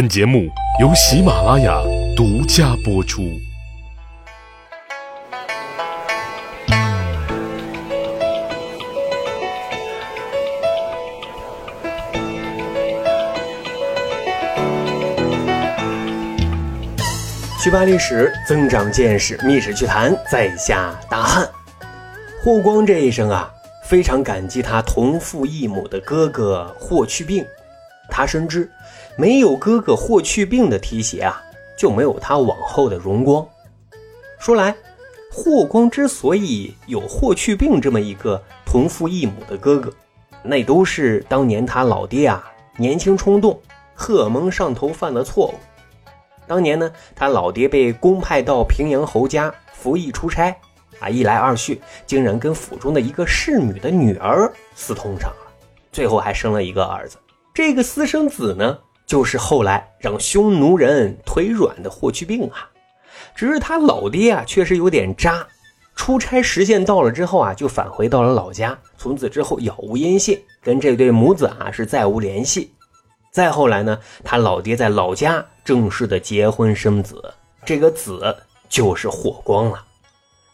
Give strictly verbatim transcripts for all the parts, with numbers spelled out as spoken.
本节目由喜马拉雅独家播出。去扒历史，增长见识，密史趣谈，在下大汉。霍光这一生啊，非常感激他同父异母的哥哥霍去病。他深知没有哥哥霍去病的提携啊，就没有他往后的荣光。说来，霍光之所以有霍去病这么一个同父异母的哥哥，那都是当年他老爹啊年轻冲动，荷尔蒙上头犯了错误。当年呢，他老爹被公派到平阳侯家服役出差啊，一来二去竟然跟府中的一个侍女的女儿私通上了，最后还生了一个儿子。这个私生子呢，就是后来让匈奴人腿软的霍去病啊。只是他老爹啊，确实有点渣，出差时限到了之后啊，就返回到了老家，从此之后杳无音信，跟这对母子啊是再无联系。再后来呢，他老爹在老家正式的结婚生子，这个子就是霍光了。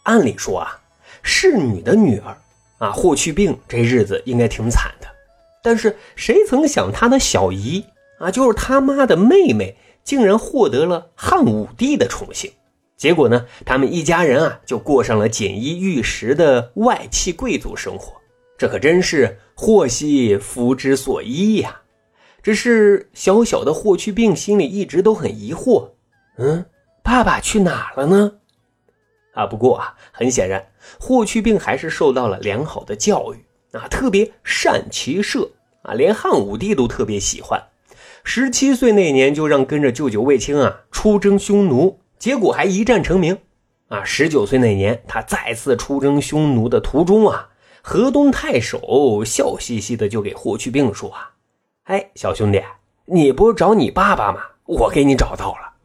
按理说啊，侍女的女儿啊，霍去病这日子应该挺惨的。但是谁曾想他的小姨啊，就是他妈的妹妹，竟然获得了汉武帝的宠幸。结果呢，他们一家人啊就过上了锦衣玉食的外戚贵族生活，这可真是祸兮福之所依呀、啊、只是小小的霍去病心里一直都很疑惑，嗯，爸爸去哪了呢？啊，不过啊，很显然霍去病还是受到了良好的教育啊，特别善骑射啊，连汉武帝都特别喜欢。十七岁那年就让跟着舅舅卫青啊出征匈奴，结果还一战成名啊。十九岁那年他再次出征匈奴的途中啊，河东太守笑嘻嘻的就给霍去病说啊，哎，小兄弟，你不是找你爸爸吗？我给你找到了。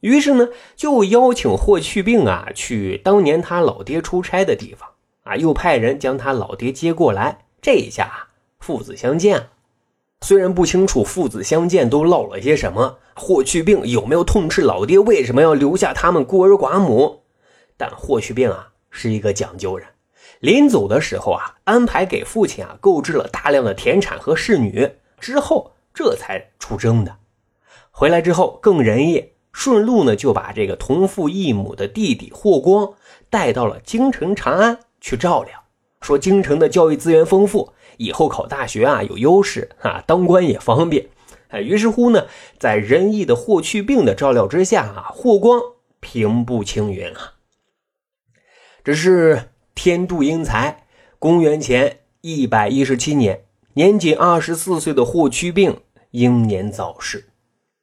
于是呢，就邀请霍去病啊去当年他老爹出差的地方啊，又派人将他老爹接过来。这一下啊，父子相见了。虽然不清楚父子相见都唠了些什么，霍去病有没有痛斥老爹为什么要留下他们孤儿寡母，但霍去病啊是一个讲究人，临走的时候啊，安排给父亲啊购置了大量的田产和侍女，之后这才出征的。回来之后更仁义，顺路呢就把这个同父异母的弟弟霍光带到了京城长安去照料，说京城的教育资源丰富，以后考大学啊有优势啊，当官也方便。于是乎呢，在仁义的霍去病的照料之下啊，霍光平步青云啊。只是天妒英才，公元前一百一十七年，年仅二十四岁的霍去病英年早逝。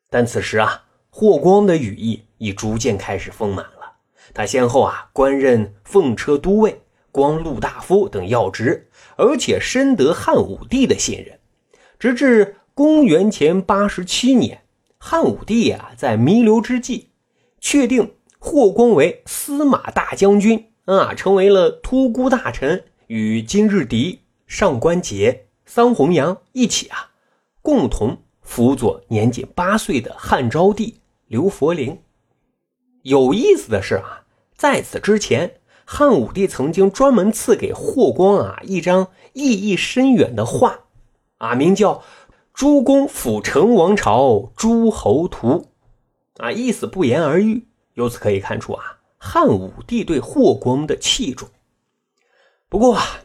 但此时啊，霍光的羽翼已逐渐开始丰满了，他先后啊官任奉车都尉、光禄大夫等要职，而且深得汉武帝的信任。直至公元前八十七年，汉武帝啊在弥留之际确定霍光为司马大将军啊，成为了突孤大臣，与金日翟、上官桀、桑弘羊一起啊共同辅佐年仅八岁的汉昭帝刘弗陵。有意思的是啊，在此之前汉武帝曾经专门赐给霍光啊一张意义深远的画啊，名叫诸公辅成王朝诸侯图啊，意思不言而喻。由此可以看出啊，汉武帝对霍光的器重。不过啊，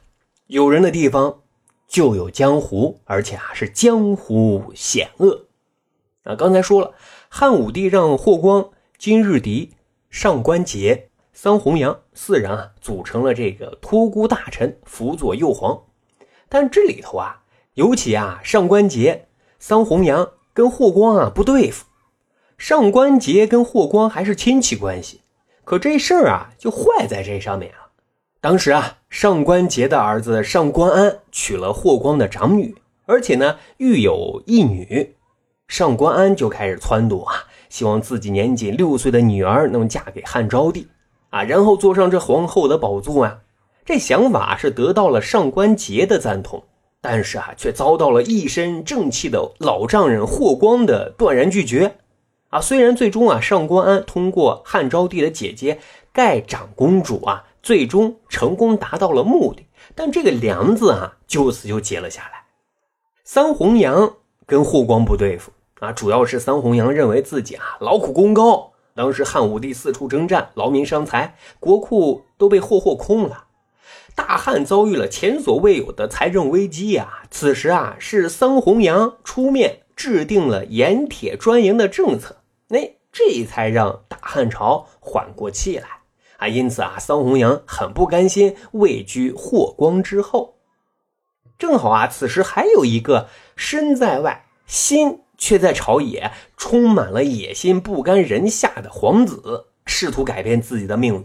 有人的地方就有江湖，而且啊是江湖险恶啊。刚才说了，汉武帝让霍光、金日翟、上官桀、桑弘羊四人啊组成了这个托孤大臣，辅佐右皇。但这里头啊，尤其啊上官桀、桑弘羊跟霍光啊不对付。上官桀跟霍光还是亲戚关系，可这事儿啊就坏在这上面啊。当时啊，上官桀的儿子上官安娶了霍光的长女，而且呢育有一女。上官安就开始撺掇啊，希望自己年仅六岁的女儿能嫁给汉昭帝啊，然后坐上这皇后的宝座啊。这想法是得到了上官桀的赞同，但是啊，却遭到了一身正气的老丈人霍光的断然拒绝。啊，虽然最终啊上官安通过汉昭帝的姐姐盖长公主啊最终成功达到了目的，但这个梁字啊就此就结了下来。三弘羊跟霍光不对付啊，主要是三弘羊认为自己啊劳苦功高，当时汉武帝四处征战，劳民伤财，国库都被霍霍空了。大汉遭遇了前所未有的财政危机啊，此时啊是三弘羊出面制定了盐铁专营的政策，那这才让大汉朝缓过气来啊。因此啊，三弘羊很不甘心位居霍光之后。正好啊，此时还有一个身在外，心却在朝野，充满了野心、不甘人下的皇子，试图改变自己的命运。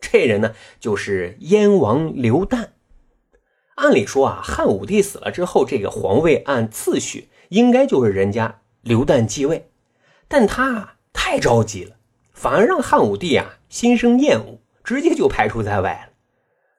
这人呢，就是燕王刘旦。按理说啊，汉武帝死了之后，这个皇位按次序应该就是人家刘旦继位，但他啊太着急了，反而让汉武帝啊心生厌恶，直接就排除在外了。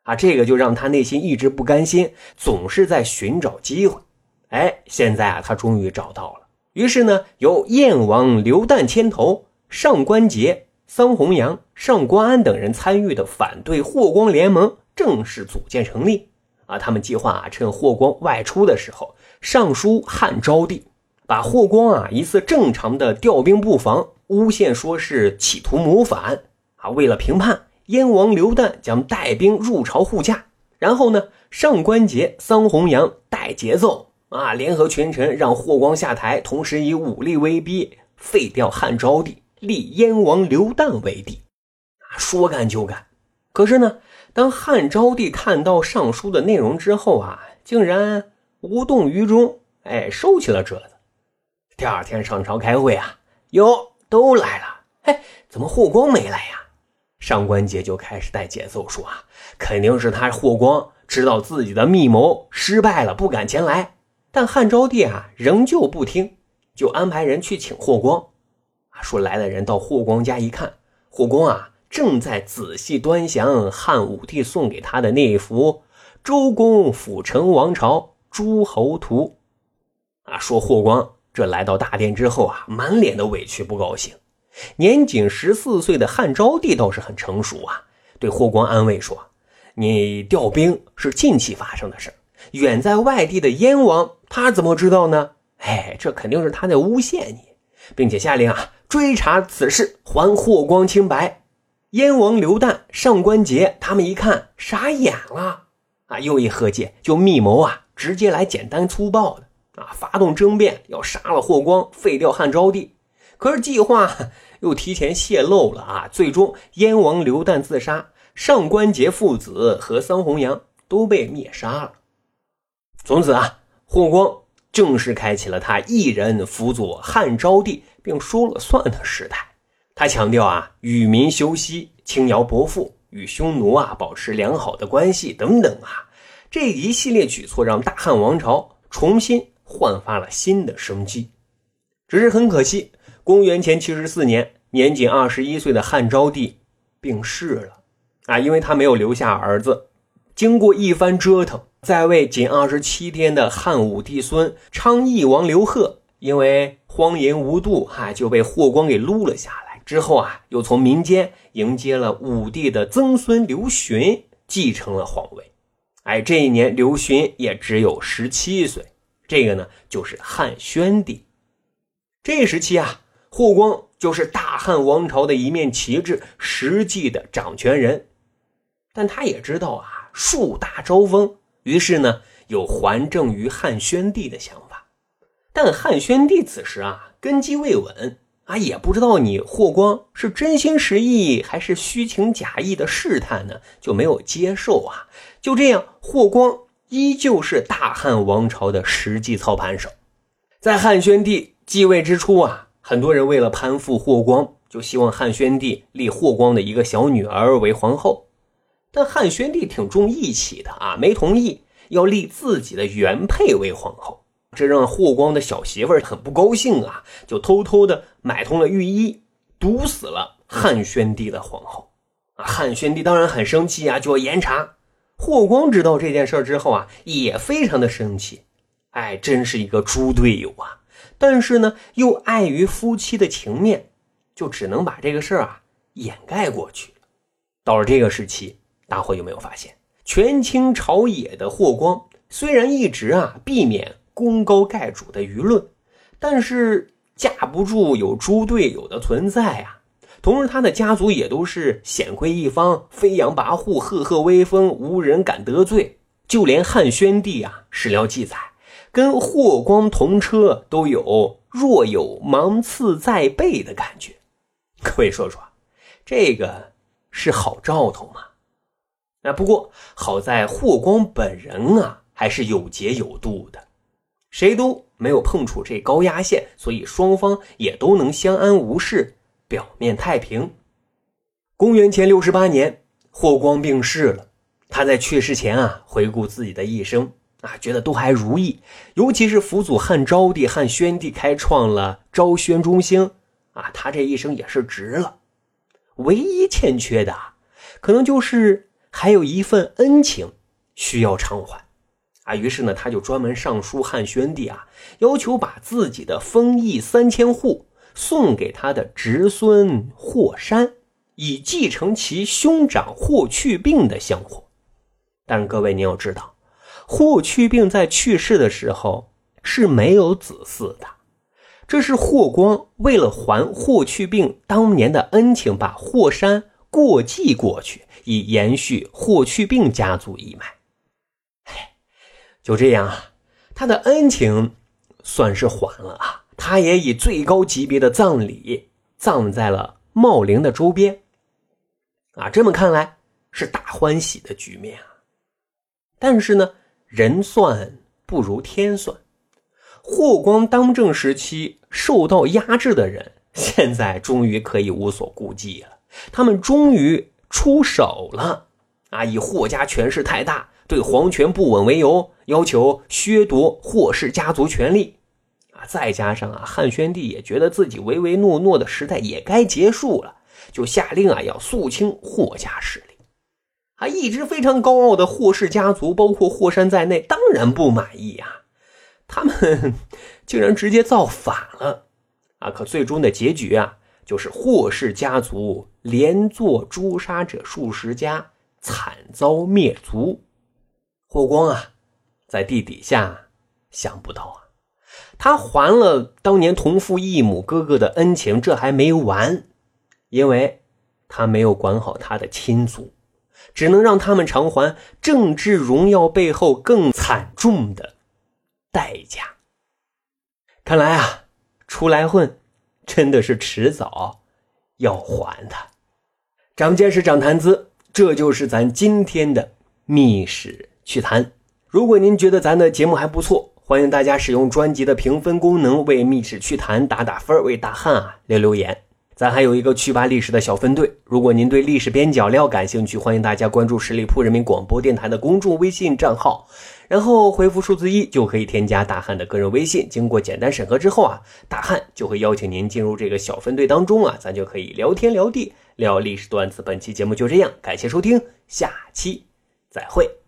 啊，这个就让他内心一直不甘心，总是在寻找机会。哎，现在啊他终于找到了。于是呢，由燕王刘旦牵头，上官桀、三弘羊、上官安等人参与的反对霍光联盟正式组建成立。啊，他们计划啊趁霍光外出的时候，上书汉昭帝，把霍光啊一次正常的调兵布防诬陷说是企图谋反。啊，为了平叛，燕王刘旦将带兵入朝护驾，然后呢，上官桀、三弘羊带节奏。啊，联合群臣让霍光下台，同时以武力威逼，废掉汉昭帝，立燕王刘旦为帝。啊，说干就干。可是呢，当汉昭帝看到上书的内容之后啊，竟然无动于衷，哎，收起了折子。第二天上朝开会啊，哟，都来了，哎，怎么霍光没来呀？上官桀就开始带节奏说啊，肯定是他霍光知道自己的密谋失败了，不敢前来。但汉昭帝啊仍旧不听，就安排人去请霍光。说来的人到霍光家一看，霍光啊正在仔细端详汉武帝送给他的那一幅《周公辅成王朝诸侯图》。啊，说霍光这来到大殿之后啊，满脸的委屈不高兴。年仅十四岁的汉昭帝倒是很成熟啊，对霍光安慰说，你调兵是近期发生的事，远在外地的燕王他怎么知道呢？哎，这肯定是他在诬陷你，并且下令啊追查此事，还霍光清白。燕王刘旦、上官桀他们一看傻眼了啊，又一和解就密谋啊直接来简单粗暴的啊发动争辩，要杀了霍光，废掉汉昭帝。可是计划又提前泄露了啊，最终燕王刘旦自杀，上官桀父子和三弘羊都被灭杀了。从此啊，霍光正式开启了他一人辅佐汉昭帝并说了算的时代。他强调啊，与民休息，轻徭薄赋，与匈奴啊保持良好的关系等等啊，这一系列举措让大汉王朝重新焕发了新的生机。只是很可惜，公元前七十四年，年仅二十一岁的汉昭帝病逝了啊，因为他没有留下儿子。经过一番折腾，在位仅二十七天的汉武帝孙昌邑王刘贺，因为荒淫无度啊，就被霍光给撸了下来。之后啊，又从民间迎接了武帝的曾孙刘询，继承了皇位。哎，这一年刘询也只有十七岁。这个呢，就是汉宣帝。这时期啊，霍光就是大汉王朝的一面旗帜，实际的掌权人。但他也知道啊，树大招风，于是呢有还政于汉宣帝的想法。但汉宣帝此时啊根基未稳啊，也不知道你霍光是真心实意还是虚情假意的试探呢，就没有接受啊。就这样，霍光依旧是大汉王朝的实际操盘手。在汉宣帝继位之初啊，很多人为了攀附霍光，就希望汉宣帝立霍光的一个小女儿为皇后。但汉宣帝挺重义气的啊，没同意要立自己的原配为皇后，这让霍光的小媳妇儿很不高兴啊，就偷偷的买通了御医，毒死了汉宣帝的皇后啊。汉宣帝当然很生气啊，就要严查。霍光知道这件事之后啊，也非常的生气，哎，真是一个猪队友啊。但是呢又碍于夫妻的情面，就只能把这个事儿啊掩盖过去。到了这个时期，大伙有没有发现权倾朝野的霍光虽然一直啊避免功高盖主的舆论，但是架不住有猪队友的存在啊。同时他的家族也都是显贵一方，飞扬跋扈，赫赫威风，无人敢得罪。就连汉宣帝啊，史料记载跟霍光同车都有若有芒刺在背的感觉。各位说说这个是好兆头吗？那不过好在霍光本人啊还是有节有度的，谁都没有碰触这高压线，所以双方也都能相安无事，表面太平。公元前六十八年，霍光病逝了。他在去世前啊回顾自己的一生啊，觉得都还如意，尤其是辅佐汉昭帝、汉宣帝，开创了昭宣中兴啊，他这一生也是值了。唯一欠缺的啊，可能就是还有一份恩情需要偿还啊。于是呢，他就专门上书汉宣帝啊，要求把自己的封邑三千户送给他的侄孙霍山，以继承其兄长霍去病的香火。但是各位，你要知道，霍去病在去世的时候是没有子嗣的，这是霍光为了还霍去病当年的恩情，把霍山过继过去，以延续霍去病家族一脉。就这样啊，他的恩情算是还了啊，他也以最高级别的葬礼葬在了茂陵的周边啊。这么看来是大欢喜的局面啊。但是呢，人算不如天算，霍光当政时期受到压制的人，现在终于可以无所顾忌了，他们终于出手了啊！以霍家权势太大，对皇权不稳为由，要求削夺霍氏家族权力啊！再加上啊，汉宣帝也觉得自己唯唯诺诺的时代也该结束了，就下令啊，要肃清霍家势力。啊，一直非常高傲的霍氏家族，包括霍山在内，当然不满意啊！他们竟然直接造反了啊！可最终的结局啊，就是霍氏家族连坐诛杀者数十家，惨遭灭族。霍光啊在地底下想不到啊，他还了当年同父异母哥哥的恩情，这还没完，因为他没有管好他的亲族，只能让他们偿还政治荣耀背后更惨重的代价。看来啊，出来混真的是迟早要还的。长见识，长谈资，这就是咱今天的密史去谈。如果您觉得咱的节目还不错，欢迎大家使用专辑的评分功能为密史去谈打打分，为大汉啊留留言。咱还有一个去吧历史的小分队，如果您对历史边角料感兴趣，欢迎大家关注十里铺人民广播电台的公众微信账号，然后回复数字一就可以添加大汉的个人微信，经过简单审核之后啊，大汉就会邀请您进入这个小分队当中啊，咱就可以聊天聊地聊历史段子。本期节目就这样，感谢收听，下期再会。